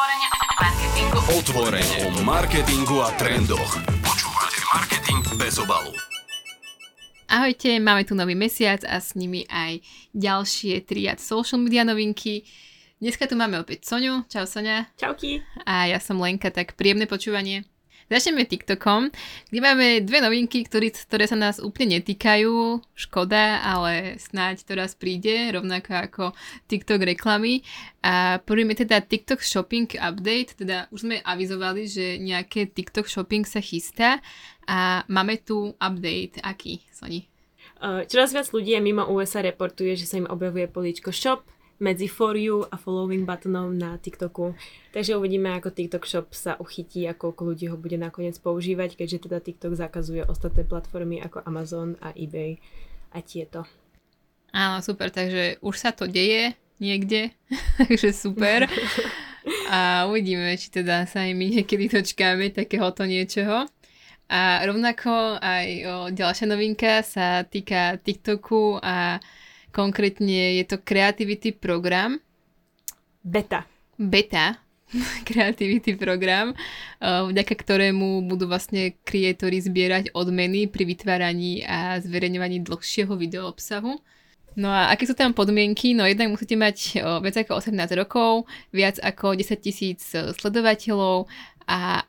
Otvorene o marketingu. Otvorene o marketingu a trendoch. Počúvate Marketing bez obalu. Ahojte, máme tu nový mesiac a s nimi aj ďalšie triad social media novinky. Dneska tu máme opäť Soňu. Čau Soňa. Čauky. A ja som Lenka, tak príjemné počúvanie. Začneme TikTokom, kde máme dve novinky, ktoré sa nás úplne netýkajú. Škoda, ale snáď to raz príde, rovnako ako TikTok reklamy. A prvým je teda TikTok Shopping Update, teda už sme avizovali, že nejaké TikTok Shopping sa chystá a máme tu update. Aký, Soni? Čoraz viac ľudí mimo USA reportuje, že sa im objavuje políčko Shop medzi For You a Following buttonom na TikToku. Takže uvidíme, ako TikTok Shop sa uchytí a koľko ľudí ho bude nakoniec používať, keďže teda TikTok zakazuje ostatné platformy ako Amazon a eBay a tieto. Áno, super, takže už sa to deje niekde, takže super. A uvidíme, či teda sa aj my niekedy dočkáme takéhoto niečoho. A rovnako aj ďalšia novinka sa týka TikToku a konkrétne je to Creativity program. Beta. Creativity program, vďaka ktorému budú vlastne kreatóri zbierať odmeny pri vytváraní a zverejňovaní dlhšieho videoobsahu. No a aké sú tam podmienky? No jednak musíte mať viac ako 18 rokov, viac ako 10 000 sledovateľov a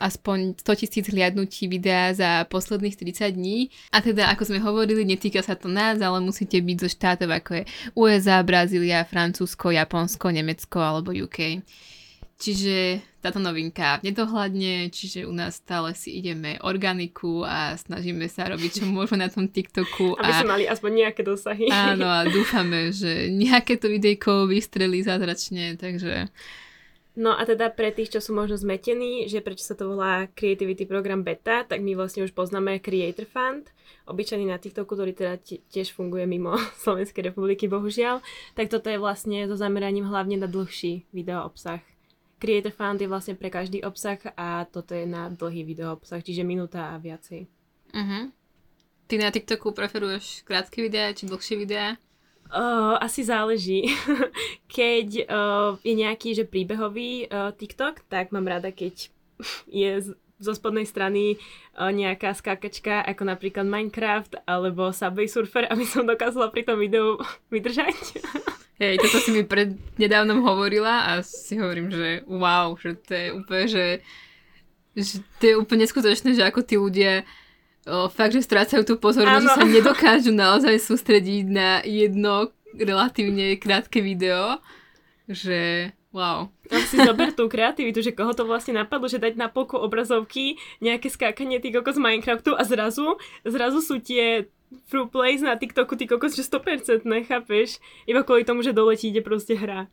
aspoň 100 000 hliadnutí videa za posledných 30 dní. A teda, ako sme hovorili, netýka sa to nás, ale musíte byť zo štátov, ako je USA, Brazília, Francúzsko, Japonsko, Nemecko alebo UK. Čiže táto novinka nedohľadne, čiže u nás stále si ideme organiku a snažíme sa robiť, čo môžeme na tom TikToku. Aby sme mali aspoň nejaké dosahy. Áno, a dúfame, že nejaké to videjko vystrelí zázračne, takže... No a teda pre tých, čo sú možno zmetení, že prečo sa to volá Creativity Program Beta, tak my vlastne už poznáme Creator Fund, obyčajný na TikToku, ktorý teda tiež funguje mimo Slovenskej republiky, bohužiaľ. Tak toto je vlastne so zameraním hlavne na dlhší videoobsah. Creator Fund je vlastne pre každý obsah a toto je na dlhý videoobsah, čiže minúta a viacej. Uh-huh. Ty na TikToku preferuješ krátke videá či dlhšie videá? Asi záleží. Keď je nejaký že príbehový TikTok, tak mám rada, keď je zo spodnej strany nejaká skákačka, ako napríklad Minecraft alebo Subway Surfer, aby som dokázala pri tom videu vydržať. Hej, toto si mi prednedávnom hovorila a si hovorím, že wow, že to je úplne, že to je úplne neskutočné, že ako tí ľudia fakt, že strácajú tú pozornosť, že sa nedokážu naozaj sústrediť na jedno relatívne krátke video, že wow. Tam si zober tú kreativitu, že koho to vlastne napadlo, že dať na polku obrazovky nejaké skákanie týkoko z Minecraftu a zrazu sú tie through plays na TikToku týkoko, že 100%, chápeš? Iba kvôli tomu, že doletí, ide proste hra.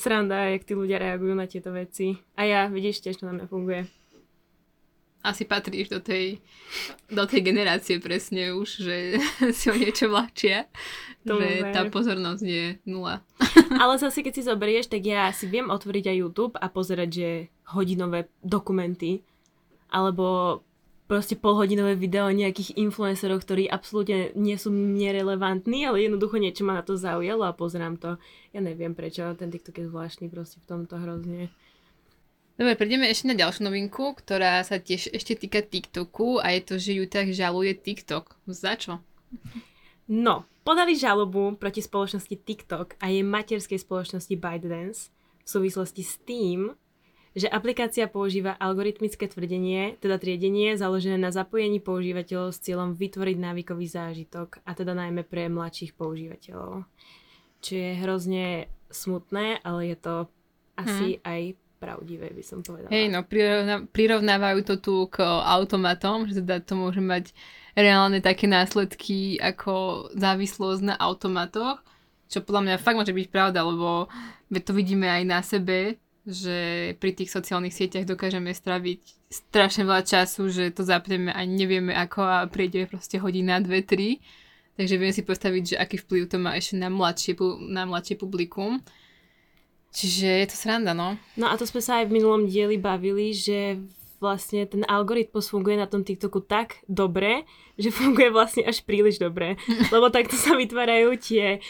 Sranda, jak tí ľudia reagujú na tieto veci. A ja, vidíš, tiež to na mňa funguje. Asi patríš do tej generácie presne už, že si o niečo vláčia, že tá pozornosť je nula. Ale zase, keď si zoberieš, tak ja si viem otvoriť aj YouTube a pozerať, že hodinové dokumenty, alebo proste polhodinové video o nejakých influenceroch, ktorí absolútne nie sú nerelevantní, ale jednoducho niečo ma na to zaujalo a pozerám to. Ja neviem prečo, ten TikTok je zvláštny proste v tomto hrozne. Dobre, prejdeme ešte na ďalšiu novinku, ktorá sa tiež ešte týka TikToku a je to, že Utah žaluje TikTok. Za čo? No, podali žalobu proti spoločnosti TikTok a jej materskej spoločnosti ByteDance v súvislosti s tým, že aplikácia používa algoritmické tvrdenie, teda triedenie, založené na zapojení používateľov s cieľom vytvoriť návykový zážitok, a teda najmä pre mladších používateľov. Čo je hrozne smutné, ale je to asi aj pravdivé, by som povedala. Hej, no, prirovnávajú to tu k automatom, že teda to môže mať reálne také následky ako závislosť na automatoch, čo podľa mňa fakt môže byť pravda, lebo to vidíme aj na sebe, že pri tých sociálnych sieťach dokážeme straviť strašne veľa času, že to zapneme a nevieme ako a príde proste hodina, 2, 3. Takže viem si postaviť, že aký vplyv to má ešte na mladšie publikum. Čiže je to sranda, no. No a to sme sa aj v minulom dieli bavili, že vlastne ten algoritmus funguje na tom TikToku tak dobre, že funguje vlastne až príliš dobre. Lebo takto sa vytvárajú tie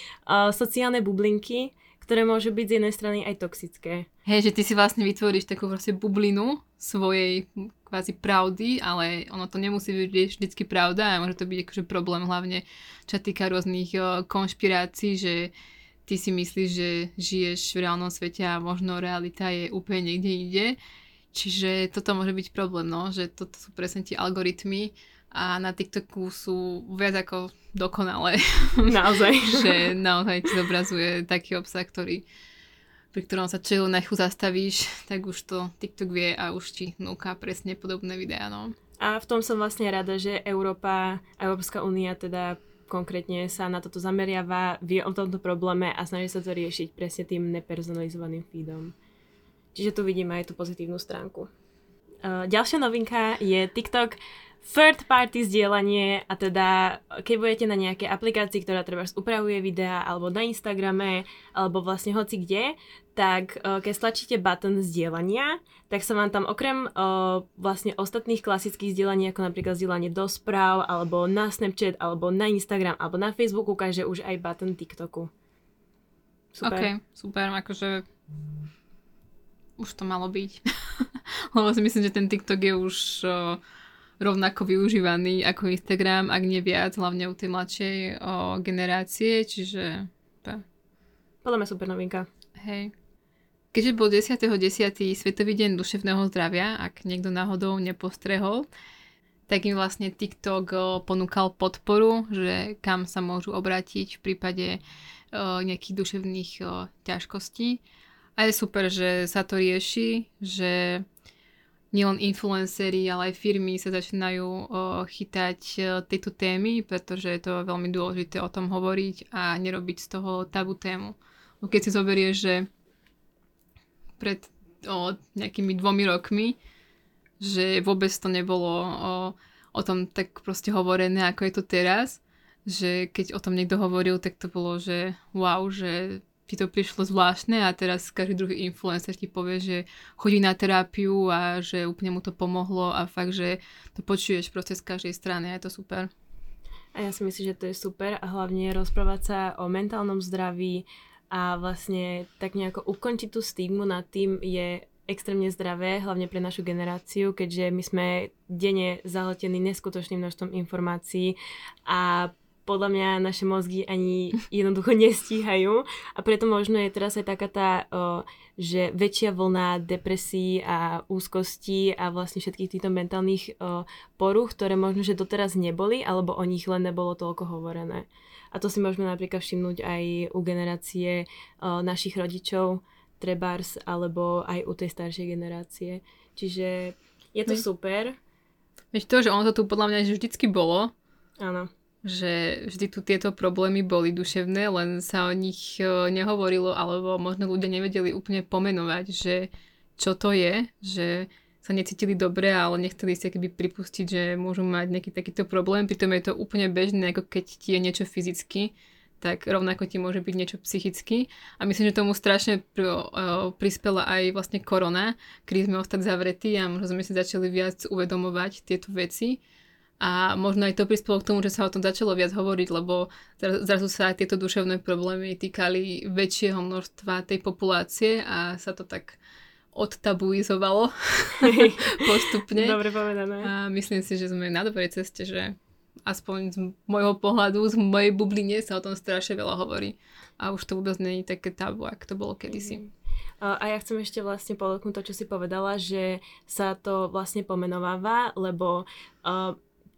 sociálne bublinky, ktoré môže byť z jednej strany aj toxické. Hej, že ty si vlastne vytvoríš takú proste bublinu svojej kvázi pravdy, ale ono to nemusí byť vždycky pravda a môže to byť akože problém hlavne, čo týka rôznych konšpirácií, že ty si myslíš, že žiješ v reálnom svete a možno realita je úplne niekde inde. Čiže toto môže byť problém, no, že toto sú presne tie algoritmy a na TikToku sú viac ako dokonalé. Naozaj. Že naozaj ti zobrazuje taký obsah, pri ktorom sa čo na chvíľu zastavíš, tak už to TikTok vie a už ti núka presne podobné videá, no. A v tom som vlastne rada, že Európska únia teda konkrétne sa na toto zameriava, vie o tomto probléme a snaží sa to riešiť presne tým nepersonalizovaným feedom. Čiže tu vidíme aj tú pozitívnu stránku. Ďalšia novinka je TikTok third party zdieľanie, a teda keď budete na nejakej aplikácii, ktorá trebárs upravuje videa, alebo na Instagrame, alebo vlastne hoci kde, tak keď stlačíte button zdieľania, tak sa vám tam okrem vlastne ostatných klasických zdieľaní, ako napríklad zdieľanie do správ, alebo na Snapchat, alebo na Instagram, alebo na Facebooku, ukáže už aj button TikToku. Super. Okay, super, akože už to malo byť. Lebo si myslím, že ten TikTok je už rovnako využívaný ako Instagram, ak nie viac, hlavne u tej mladšej generácie, čiže podľa mňa super novinka. Hej. Keďže bol 10.10. Svetový deň duševného zdravia, ak niekto náhodou nepostrehol, tak im vlastne TikTok ponúkal podporu, že kam sa môžu obrátiť v prípade nejakých duševných ťažkostí. A je super, že sa to rieši, že nielen influenceri, ale aj firmy sa začínajú chytať tejto témy, pretože je to veľmi dôležité o tom hovoriť a nerobiť z toho tabu tému. Keď si zoberieš, že pred nejakými 2 rokmi, že vôbec to nebolo o tom tak proste hovorené, ako je to teraz, že keď o tom niekto hovoril, tak to bolo, že wow, že ti to prišlo zvláštne, a teraz každý druhý influencer ti povie, že chodí na terapiu a že úplne mu to pomohlo, a fakt, že to počuješ proste z každej strany a je to super. A ja si myslím, že to je super, a hlavne rozprávať sa o mentálnom zdraví a vlastne tak nejako ukončiť tú stigmu nad tým je extrémne zdravé, hlavne pre našu generáciu, keďže my sme denne zahltení neskutočným množstvom informácií a podľa mňa naše mozgy ani jednoducho nestíhajú, a preto možno je teraz aj taká tá, že väčšia vlna depresí a úzkosti a vlastne všetkých týchto mentálnych poruch, ktoré možno, že doteraz neboli, alebo o nich len nebolo toľko hovorené. A to si môžeme napríklad všimnúť aj u generácie našich rodičov, trebárs, alebo aj u tej staršej generácie. Čiže je to super. Vieš to, že ono to tu podľa mňa vždycky bolo. Áno. Že vždy tu tieto problémy boli duševné, len sa o nich nehovorilo, alebo možno ľudia nevedeli úplne pomenovať, že čo to je, že sa necítili dobre, ale nechceli si akýby pripustiť, že môžu mať nejaký takýto problém, pritom je to úplne bežné, ako keď ti je niečo fyzicky, tak rovnako ti môže byť niečo psychicky, a myslím, že tomu strašne prispela aj vlastne korona, kedy sme ostali zavretí a možno sme si začali viac uvedomovať tieto veci. A možno aj to prispelo k tomu, že sa o tom začalo viac hovoriť, lebo zrazu sa tieto duševné problémy týkali väčšieho množstva tej populácie a sa to tak odtabuizovalo postupne. Dobre povedané. A myslím si, že sme na dobrej ceste, že aspoň z môjho pohľadu, z mojej bubline sa o tom strašne veľa hovorí. A už to vôbec nie je také tabu, ako to bolo kedysi. A ja chcem ešte vlastne podotknúť to, čo si povedala, že sa to vlastne pomenováva, lebo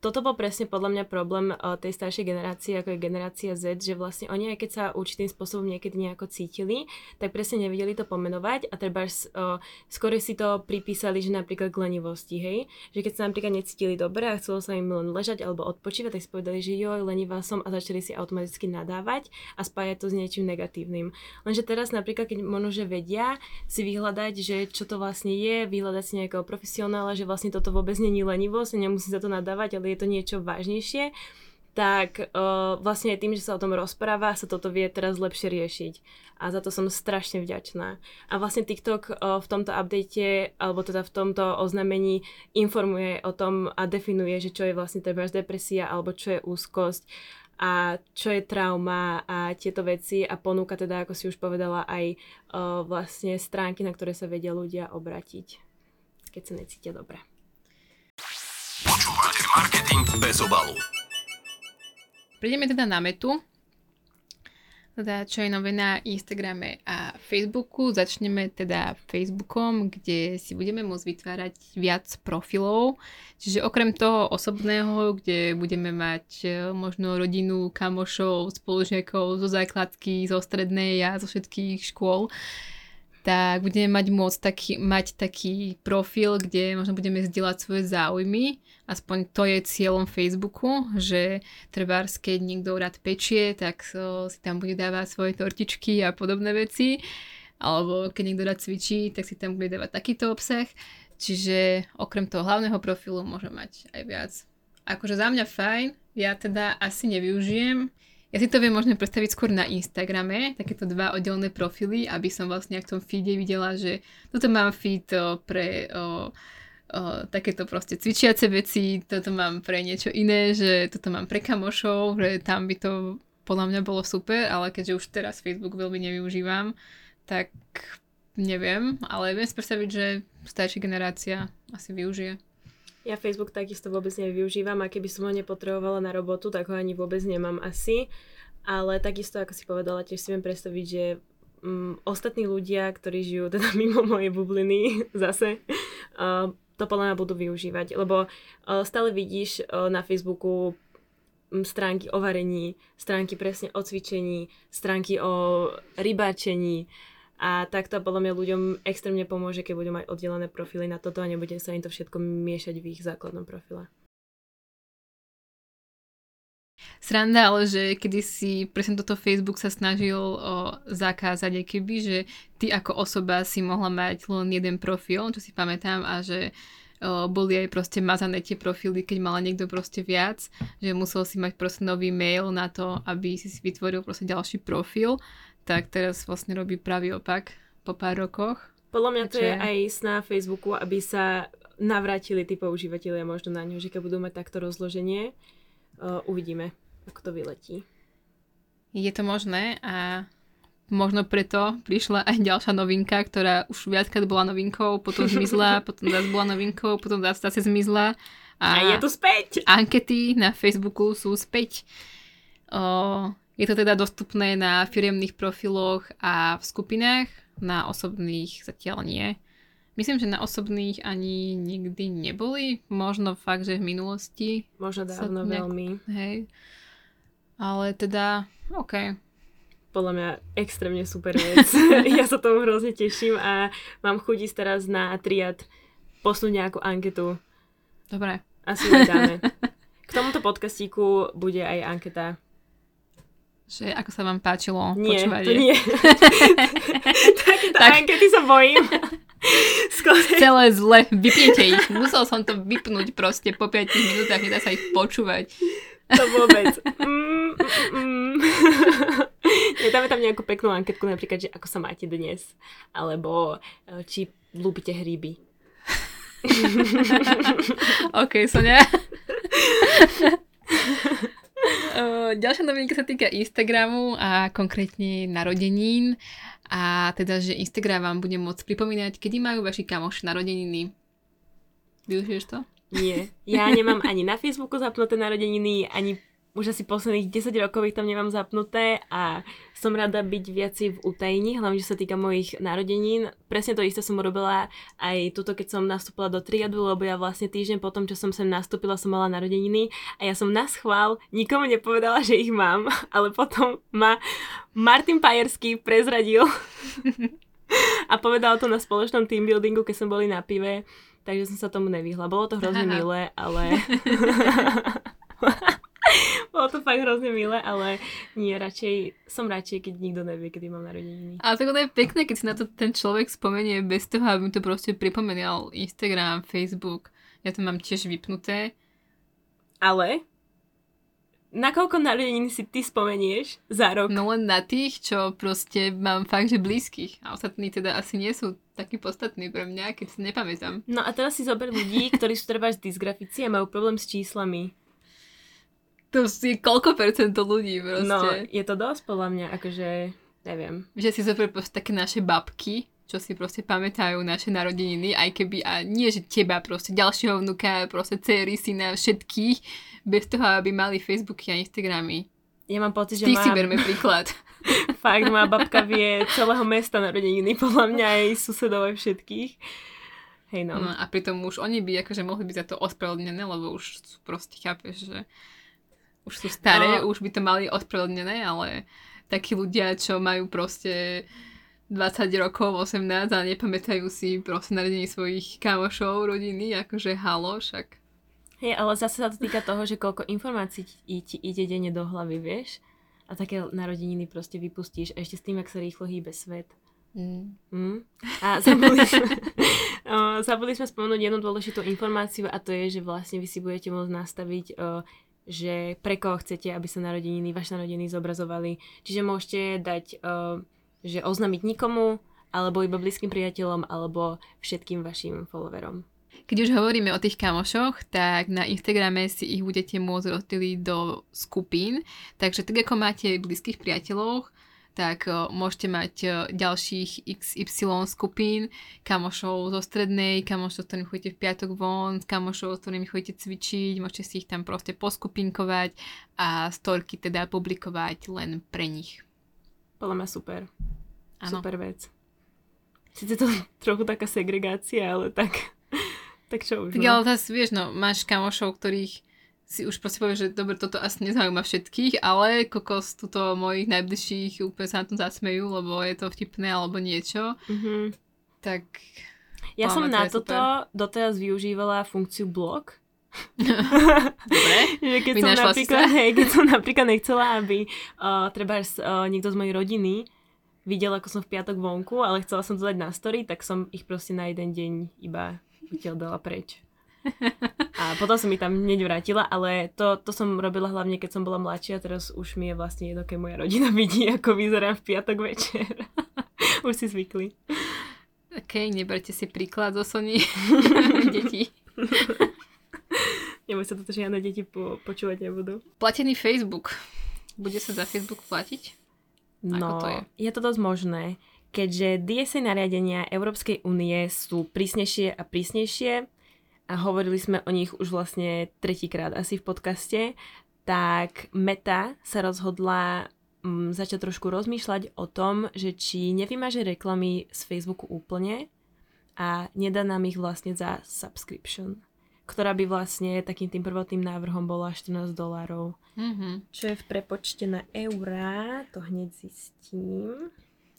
toto bol presne podľa mňa problém tej staršej generácie, ako je generácia Z, že vlastne oni, aj keď sa určitým spôsobom niekedy nejako cítili, tak presne nevedeli to pomenovať, a treba skôr si to pripísali, že napríklad k lenivosti, hej? Že keď sa napríklad necítili dobre a chcelo sa im len ležať alebo odpočívať, tak si povedali, že joj, lenivá som, a začali si automaticky nadávať a spájať to s niečím negatívnym. Lenže teraz napríklad, keď možno, že vedia si vyhľadať, že čo to vlastne je, vyhľadať si nejakého profesionála, že vlastne toto vôbec nie je lenivosť, nemusí sa to nadávať, ale je to niečo vážnejšie, tak vlastne tým, že sa o tom rozpráva, sa toto vie teraz lepšie riešiť. A za to som strašne vďačná. A vlastne TikTok v tomto update, alebo teda v tomto oznamení informuje o tom a definuje, že čo je vlastne teda depresia, alebo čo je úzkosť. a čo je trauma a tieto veci a ponúka teda, ako si už povedala, aj vlastne stránky, na ktoré sa vedia ľudia obrátiť, keď sa necítia dobre. Počúvate Marketing bez obalu. Prídeme teda na Metu, teda čo je nové na Instagrame a Facebooku. Začneme teda Facebookom, kde si budeme môcť vytvárať viac profilov. Čiže okrem toho osobného, kde budeme mať možno rodinu, kamošov, spolužiakov zo základky, zo strednej a zo všetkých škôl, tak budeme mať taký profil, kde možno budeme zdieľať svoje záujmy. Aspoň to je cieľom Facebooku, že trebárs, keď niekto rád pečie, tak si tam bude dávať svoje tortičky a podobné veci. Alebo keď niekto rád cvičí, tak si tam bude dávať takýto obsah. Čiže okrem toho hlavného profilu môže mať aj viac. Akože za mňa fajn, ja teda asi nevyužijem. Ja si to viem možno predstaviť skôr na Instagrame, takéto dva oddelené profily, aby som vlastne v tom feede videla, že toto mám feed pre takéto proste cvičiace veci, toto mám pre niečo iné, že toto mám pre kamošov, že tam by to podľa mňa bolo super, ale keďže už teraz Facebook veľmi nevyužívam, tak neviem, ale viem si predstaviť, že staršia generácia asi využije. Ja Facebook takisto vôbec nevyužívam a keby som ho nepotrebovala na robotu, tak ho ani vôbec nemám asi. Ale takisto, ako si povedala, tiež si viem predstaviť, že ostatní ľudia, ktorí žijú teda mimo mojej bubliny zase, to podľa mňa budú využívať. Lebo stále vidíš na Facebooku stránky o varení, stránky presne o cvičení, stránky o rybáčení. A takto podľa mňa ľuďom extrémne pomôže, keď budú mať oddelené profily na toto a nebude sa im to všetko miešať v ich základnom profile. Sranda, ale že kedysi presne toto Facebook sa snažil zakázať, keby, že ty ako osoba si mohla mať len jeden profil, čo si pamätám, a že boli aj proste mazané tie profily, keď mala niekto proste viac, že musel si mať proste nový mail na to, aby si si vytvoril proste ďalší profil. Tak teraz vlastne robí pravý opak po pár rokoch. Podľa mňa to je aj sná Facebooku, aby sa navrátili tí používatelia možno na ňu, že keď budú mať takto rozloženie, uvidíme, ako to vyletí. Je to možné a možno preto prišla aj ďalšia novinka, ktorá už viackrát bola novinkou, potom zmizla, potom zase bola novinkou, potom zase zmizla. A je tu späť! Ankety na Facebooku sú späť. Je to teda dostupné na firemných profiloch a v skupinách, na osobných zatiaľ nie. Myslím, že na osobných ani nikdy neboli, možno fakt, že v minulosti. Možno dávno veľmi. Hej. Ale teda, OK. Podľa mňa extrémne super vec. Ja sa tomu hrozne teším a mám chuť ísť teraz na triad posunúť nejakú anketu. Dobre. Asi ju dáme. K tomuto podcastíku bude aj anketa. Že ako sa vám páčilo počúvať. Nie, to nie. Takéto ankety sa bojím. Celé zle, vypnite ich. Musel som to vypnúť proste po 5 minútach, nedá sa ich počúvať. To vôbec. Nedáme tam nejakú peknú anketku, napríklad, že ako sa máte dnes. Alebo či ľúbite hríby. OK, Soňa. Ďalšia novinka sa týka Instagramu a konkrétne narodenín a teda, že Instagram vám bude môcť pripomínať, kedy majú vaši kamoši narodeniny. Využiješ to? Nie, ja nemám ani na Facebooku zapnuté narodeniny, ani už asi posledných 10 rokov ich tam nemám zapnuté a som rada byť viacej v utajení, hlavne čo sa týka mojich narodenín. Presne to isté som robila aj tuto, keď som nastúpila do triadu, lebo ja vlastne týždeň potom, čo som sem nastúpila, som mala narodeniny a ja som naschvál nikomu nepovedala, že ich mám, ale potom ma Martin Pajerský prezradil a povedal to na spoločnom teambuildingu, keď som boli na pive, takže som sa tomu nevyhla. Bolo to hrozne milé, ale... Bolo to fakt hrozne milé, ale nie, radšej, keď nikto nevie, kedy mám narodeniny. Ale to je pekné, keď si na to ten človek spomenie bez toho, aby mi to proste pripomenial Instagram, Facebook. Ja to mám tiež vypnuté. Ale nakoľko narodenín si ty spomenieš za rok? No len na tých, čo proste mám fakt, že blízkych. A ostatní teda asi nie sú taký podstatný pre mňa, keď si nepamätám. No a teraz si zober ľudí, ktorí sú trebárs dysgrafici a majú problém s číslami. To je koľko percento ľudí proste. No, je to dosť podľa mňa, akože, neviem. Že si zober proste také naše babky, čo si proste pamätajú naše narodeniny, aj keby, a nie že teba proste, ďalšieho vnuka, proste dcery, syna, všetkých, bez toho, aby mali Facebooky a Instagramy. Ja mám pocit, že Ty si berme príklad. Fakt, moja babka vie celého mesta narodeniny, podľa mňa aj susedov, aj všetkých. Hej no. No. A pritom už oni by akože mohli byť za to ospravedlnené, lebo už sú proste, chápeš, že už sú staré, no. Už by to mali ospravedlnené, ale takí ľudia, čo majú proste 20 rokov, 18 a nepamätajú si proste narodení svojich kamošov, rodiny, akože halo, však. Hej, ale zase sa to týka toho, že koľko informácií ti ide denne do hlavy, vieš? A také narodeniny proste vypustíš a ešte s tým, ak sa rýchlo hýbe svet. A zabudli sme spomenúť jednu dôležitú informáciu a to je, že vlastne vy si budete môcť nastaviť, že pre koho chcete, aby sa vaše narodeniny zobrazovali. Čiže môžete dať, že oznámiť nikomu, alebo iba blízkym priateľom, alebo všetkým vašim followerom. Keď už hovoríme o tých kamošoch, tak na Instagrame si ich budete môcť rozdeliť do skupín. Takže tak ako máte blízkych priateľov, tak môžete mať ďalších XY skupín, kamošov zo strednej, kamošov, s ktorými chodíte v piatok von, kamošov, s ktorými chodíte cvičiť, môžete si ich tam proste poskupinkovať a storky teda publikovať len pre nich. Podľa mňa super. Áno. Super vec. Sice to trochu taká segregácia, ale tak čo už. Tak ale teraz vieš, no, máš kamošov, ktorých si už proste povie, že dobre, toto asi nezaujíma všetkých, ale kokos, tuto mojich najbližších úplne sa na tom zasmejú, lebo je to vtipné alebo niečo. Mm-hmm. Tak ja som na toto doteraz využívala funkciu blog. Dobre, vynašla si sa. Keď som napríklad nechcela, aby niekto z mojej rodiny videl, ako som v piatok vonku, ale chcela som to dať na story, tak som ich proste na jeden deň iba utiaľdala preč. A potom som mi tam hneď vrátila, ale to som robila hlavne, keď som bola mladšia, teraz už mi je vlastne jedno, keď moja rodina vidí, ako vyzerám v piatok večer. Už si zvykli. Ok, neberte si príklad zo Sony. Deti. Neboj sa toto, že žiadne deti počúvať nebudú. Platený Facebook. Bude sa za Facebook platiť? No, ako to je? Je to dosť možné, keďže DSA nariadenia Európskej únie sú prísnejšie a prísnejšie, a hovorili sme o nich už vlastne tretíkrát asi v podcaste, tak Meta sa rozhodla začať trošku rozmýšľať o tom, že či nevymaže reklamy z Facebooku úplne a nedá nám ich vlastne za subscription, ktorá by vlastne takým tým prvotným návrhom bola $14. Mm-hmm. Čo je v prepočte na eurá, to hneď zistím.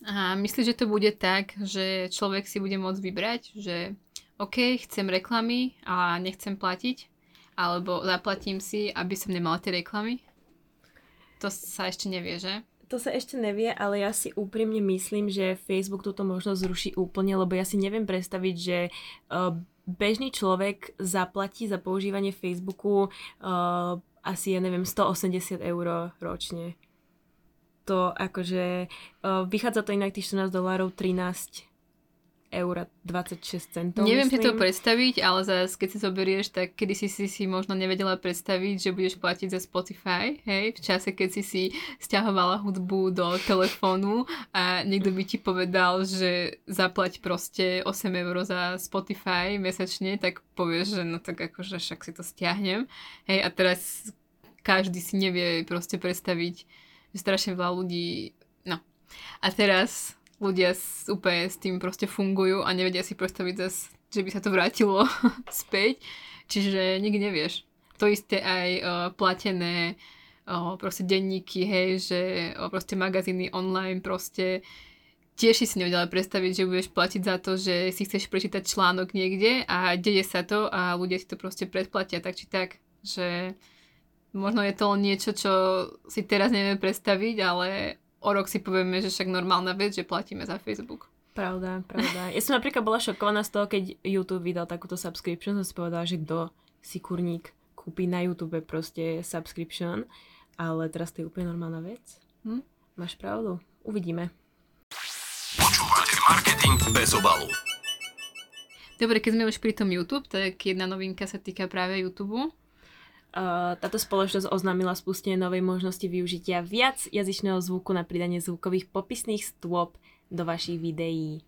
A myslíš, že to bude tak, že človek si bude môcť vybrať, že OK, chcem reklamy a nechcem platiť, alebo zaplatím si, aby som nemala tie reklamy? To sa ešte nevie, že? To sa ešte nevie, ale ja si úprimne myslím, že Facebook túto možnosť zruší úplne, lebo ja si neviem predstaviť, že bežný človek zaplatí za používanie Facebooku asi, ja neviem, 180 eur ročne. To akože, vychádza to inak tých $14, 13,26 €. Neviem si to predstaviť, ale zase, keď si to berieš, tak kedy si možno nevedela predstaviť, že budeš platiť za Spotify, hej? V čase, keď si sťahovala hudbu do telefónu a niekto by ti povedal, že zaplať proste 8 € za Spotify mesačne, tak povieš, že no tak akože však si to stiahnem. Hej, a teraz každý si nevie proste predstaviť, že strašne veľa ľudí, no. A teraz ľudia úplne s tým proste fungujú a nevedia si predstaviť zase, že by sa to vrátilo späť. Čiže nikdy nevieš. To isté aj platené proste denníky, hej, že proste magazíny online proste tiež si nevedela predstaviť, že budeš platiť za to, že si chceš prečítať článok niekde a deje sa to a ľudia si to proste predplatia tak či tak, že možno je to niečo, čo si teraz nevieme predstaviť, ale o rok si povieme, že však normálna vec, že platíme za Facebook. Pravda. Ja som napríklad bola šokovaná z toho, keď YouTube vydal takúto subscription, som si povedala, že kto si kurník kúpi na YouTube proste subscription, ale teraz to je úplne normálna vec. Hm? Máš pravdu? Uvidíme. Počúvate marketing bez obalu. Dobre, keď sme už pri tom YouTube, tak jedna novinka sa týka práve YouTube. Táto spoločnosť oznámila spustenie novej možnosti využitia viac jazyčného zvuku na pridanie zvukových popisných stôp do vašich videí.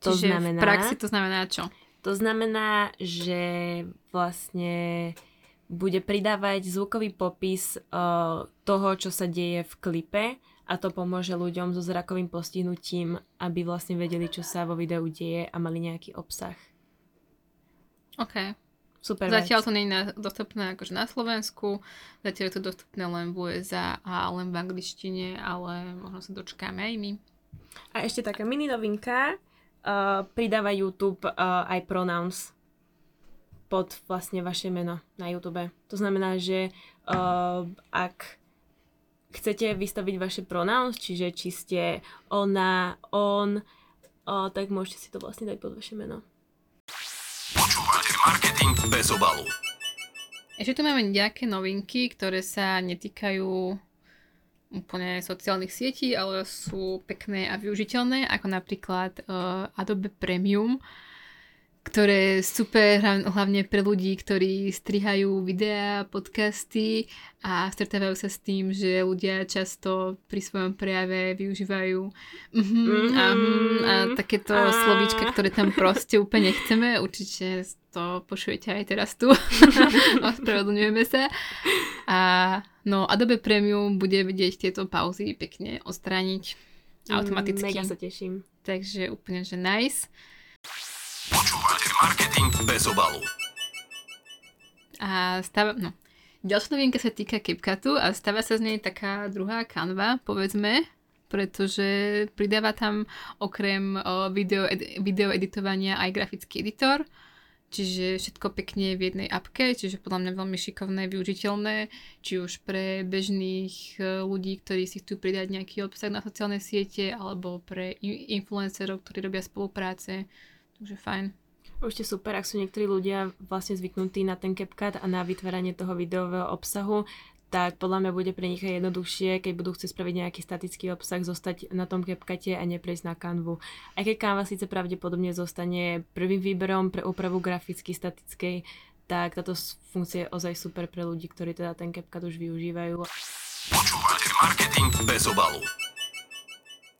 To čiže znamená, v praxi to znamená čo? To znamená, že vlastne bude pridávať zvukový popis toho, čo sa deje v klipe, a to pomôže ľuďom so zrakovým postihnutím, aby vlastne vedeli, čo sa vo videu deje a mali nejaký obsah. OK. Super. Zatiaľ to nie je dostupné akože na Slovensku, zatiaľ je to dostupné len v USA a len v angličtine, ale možno sa dočkáme aj my. A ešte taká mini novinka, pridáva YouTube aj pronouns pod vlastne vaše meno na YouTube. To znamená, že ak chcete vystaviť vaše pronouns, čiže či ste ona, on, tak môžete si to vlastne dať pod vaše meno. Marketing bez obalu. Ešte tu máme nejaké novinky, ktoré sa netýkajú úplne sociálnych sietí, ale sú pekné a využiteľné, ako napríklad Adobe Premium, ktoré je super hlavne pre ľudí, ktorí strihajú videá, podcasty a stretávajú sa s tým, že ľudia často pri svojom prejave využívajú a takéto slovíčka, ktoré tam proste úplne nechceme. Určite to počujete aj teraz tu. Ospravedlňujeme sa. A no Adobe Premium bude vedieť tieto pauzy pekne odstrániť automaticky. Mega sa teším. Takže úplne, že nice. Počúvate marketing bez obalu. A ďalšia novinka sa týka CapCutu a stáva sa z nej taká druhá Canva, povedzme, pretože pridáva tam okrem video editovania aj grafický editor, čiže všetko pekne v jednej appke, čiže podľa mňa veľmi šikovné, využiteľné, či už pre bežných ľudí, ktorí si chcú pridať nejaký obsah na sociálne siete, alebo pre influencerov, ktorí robia spolupráce. Takže fajn. Určite super, ak sú niektorí ľudia vlastne zvyknutí na ten CapCut a na vytváranie toho videového obsahu, tak podľa mňa bude pre nich aj jednoduchšie, keď budú chcieť spraviť nejaký statický obsah, zostať na tom CapCute a neprejsť na Canvu. Aj keď Canva síce pravdepodobne zostane prvým výberom pre úpravu graficky statickej, tak táto funkcia je ozaj super pre ľudí, ktorí teda ten CapCut už využívajú. Počúvate marketing bez obalu.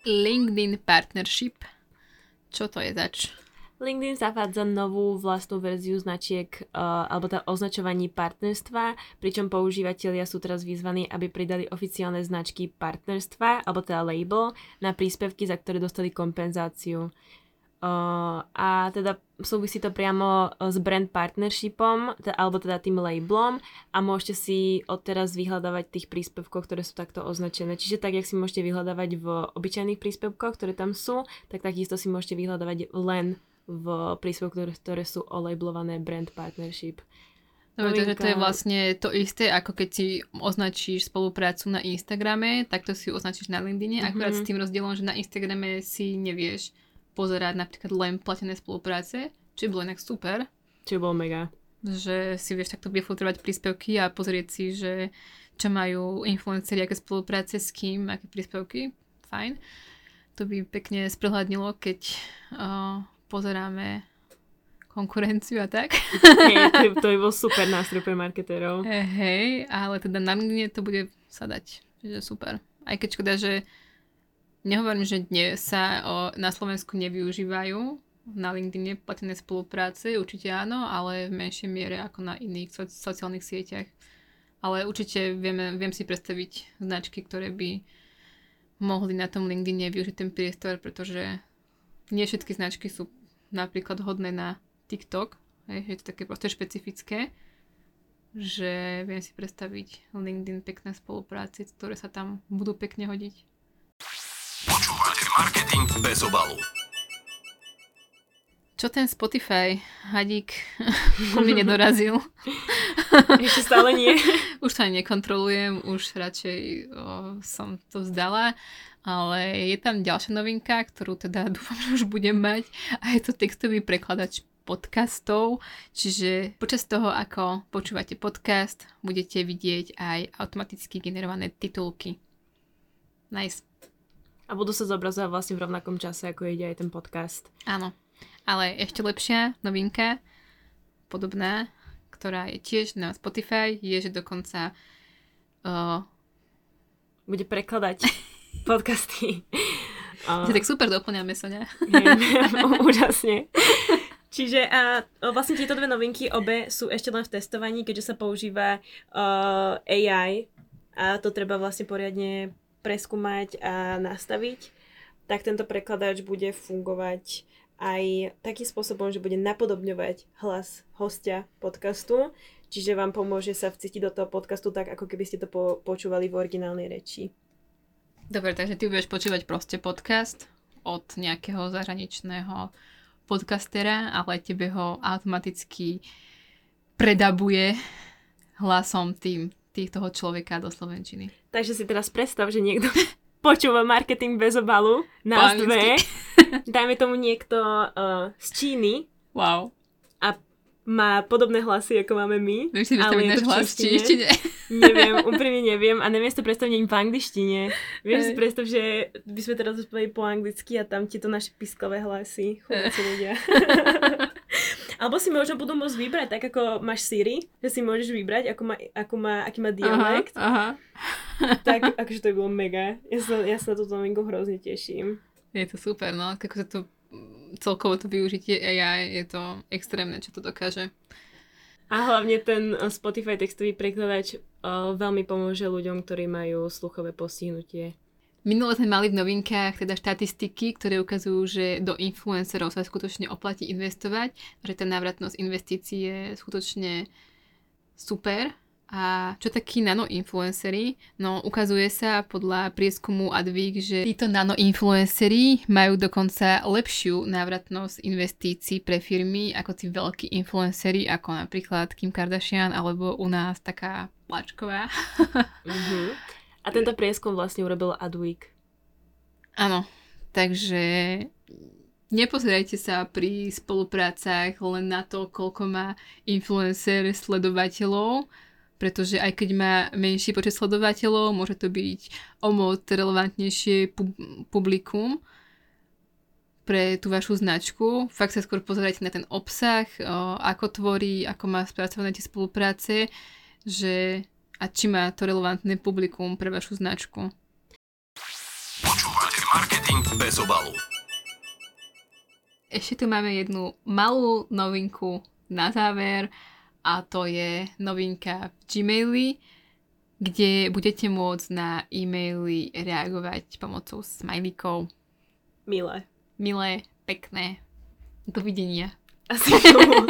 LinkedIn partnership. Čo to je zač? LinkedIn zavádza novú vlastnú verziu značiek alebo tá označovaní partnerstva, pričom používatelia sú teraz vyzvaní, aby pridali oficiálne značky partnerstva alebo teda label na príspevky, za ktoré dostali kompenzáciu. A teda súvisí to priamo s brand partnershipom alebo teda tým labelom a môžete si odteraz vyhľadávať tých príspevkov, ktoré sú takto označené. Čiže tak, jak si môžete vyhľadávať v obyčajných príspevkoch, ktoré tam sú, tak takisto si môžete vyhľadávať len v príspevkoch, ktoré sú olejblované brand partnership. Dobre, takže to je vlastne to isté, ako keď si označíš spoluprácu na Instagrame, tak to si označíš na LinkedIne, akurát s tým rozdielom, že na Instagrame si nevieš pozerať napríklad len platené spolupráce, čo bolo inak super. Čo bolo mega. Že si vieš takto vyfiltrovať príspevky a pozrieť si, že čo majú influenceri, aké spolupráce s kým, aké príspevky. Fajn. To by pekne sprehľadnilo, keď pozeráme konkurenciu a tak. Hej, to by bol super nástroj pre marketérov. Hej, ale teda na mne to bude sadať. Že super. Aj keď škoda, že nehovorím, že na Slovensku nevyužívajú na LinkedIne platené spolupráce, určite áno, ale v menšej miere ako na iných sociálnych sieťach. Ale určite viem si predstaviť značky, ktoré by mohli na tom LinkedIne využiť ten priestor, pretože nie všetky značky sú napríklad hodné na TikTok, je to také proste špecifické, že viem si predstaviť LinkedIn pekné spolupráce, ktoré sa tam budú pekne hodiť. Počúvate marketing bez obalu. Čo ten Spotify, hadík, ku mne nedorazil? Ešte stále nie. Už to aj nekontrolujem, už radšej som to vzdala, ale je tam ďalšia novinka, ktorú teda dúfam, že už budem mať, a je to textový prekladač podcastov, čiže počas toho, ako počúvate podcast, budete vidieť aj automaticky generované titulky. Nice. A budú sa zobrazovať vlastne v rovnakom čase, ako ide aj ten podcast. Áno. Ale ešte lepšia novinka, podobná k ktorá je tiež na Spotify, je, že dokonca bude prekladať podcasty. Tak super doplňame, Soňa. Úžasne. Čiže vlastne tieto dve novinky obe sú ešte len v testovaní, keďže sa používa AI a to treba vlastne poriadne preskúmať a nastaviť. Tak tento prekladač bude fungovať aj takým spôsobom, že bude napodobňovať hlas hostia podcastu, čiže vám pomôže sa vcítiť do toho podcastu tak, ako keby ste to počúvali v originálnej reči. Dobre, takže ty budeš počúvať proste podcast od nejakého zahraničného podcastera, ale tebe ho automaticky predabuje hlasom toho človeka do slovenčiny. Takže si teraz predstav, že niekto počúva marketing bez obalu, nás dve. Dajme tomu niekto z Číny. Wow. A má podobné hlasy, ako máme my. Viem si predstaviť náš hlas v čínštine. Neviem, úprimne neviem. A neviem si to predstaviť ani po angličtine. Viem si predstav, že by sme teraz rozprávali po anglicky a tam tieto naše piskové hlasy. Chudci ľudia. Alebo si možno budú môcť vybrať, tak ako máš Siri, že si môžeš vybrať, aký má dialekt. Aha. Tak akože to je bolo mega. Ja sa na túto novinku hrozne teším. Je to super, no. Ako sa to celkovo to využitie AI je to extrémne, čo to dokáže. A hlavne ten Spotify textový prekladač veľmi pomôže ľuďom, ktorí majú sluchové postihnutie. Minule sme mali v novinkách teda štatistiky, ktoré ukazujú, že do influencerov sa skutočne oplatí investovať, že tá návratnosť investícií je skutočne super. A čo takí nanoinfluenceri? No ukazuje sa podľa prieskumu Adweek, že títo nanoinfluenceri majú dokonca lepšiu návratnosť investícií pre firmy ako tí veľkí influenceri, ako napríklad Kim Kardashian alebo u nás taká Plačková. Uh-huh. A tento prieskum vlastne urobil Adweek. Áno, takže nepozerajte sa pri spoluprácach len na to, koľko má influencer sledovateľov, pretože aj keď má menší počet sledovateľov, môže to byť o moc relevantnejšie publikum pre tú vašu značku. Fakt sa skôr pozerajte na ten obsah, ako tvorí, ako má spracované tie spolupráce, že a či má to relevantné publikum pre vašu značku. Počúvate marketing bez obalu. Ešte tu máme jednu malú novinku na záver a to je novinka v Gmaili, kde budete môcť na e-maily reagovať pomocou smajlíkov. Milé. Milé, pekné. Dovidenia. Asi tomu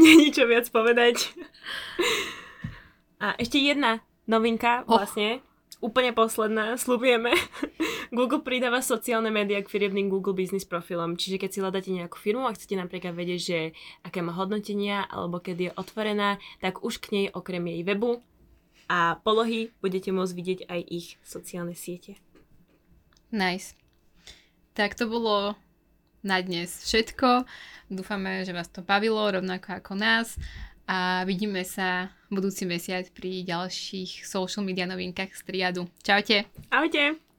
nie je ničo viac povedať. A ešte jedna novinka vlastne, úplne posledná, sľubujeme. Google pridáva sociálne médiá k firemným Google Business profilom. Čiže keď si hľadáte nejakú firmu a chcete napríklad vedieť, že aké má hodnotenia alebo kedy je otvorená, tak už k nej okrem jej webu a polohy budete môcť vidieť aj ich sociálne siete. Nice. Tak to bolo na dnes všetko. Dúfame, že vás to bavilo, rovnako ako nás. A vidíme sa budúci mesiac pri ďalších social media novinkách z triádu. Čaute. Ahojte.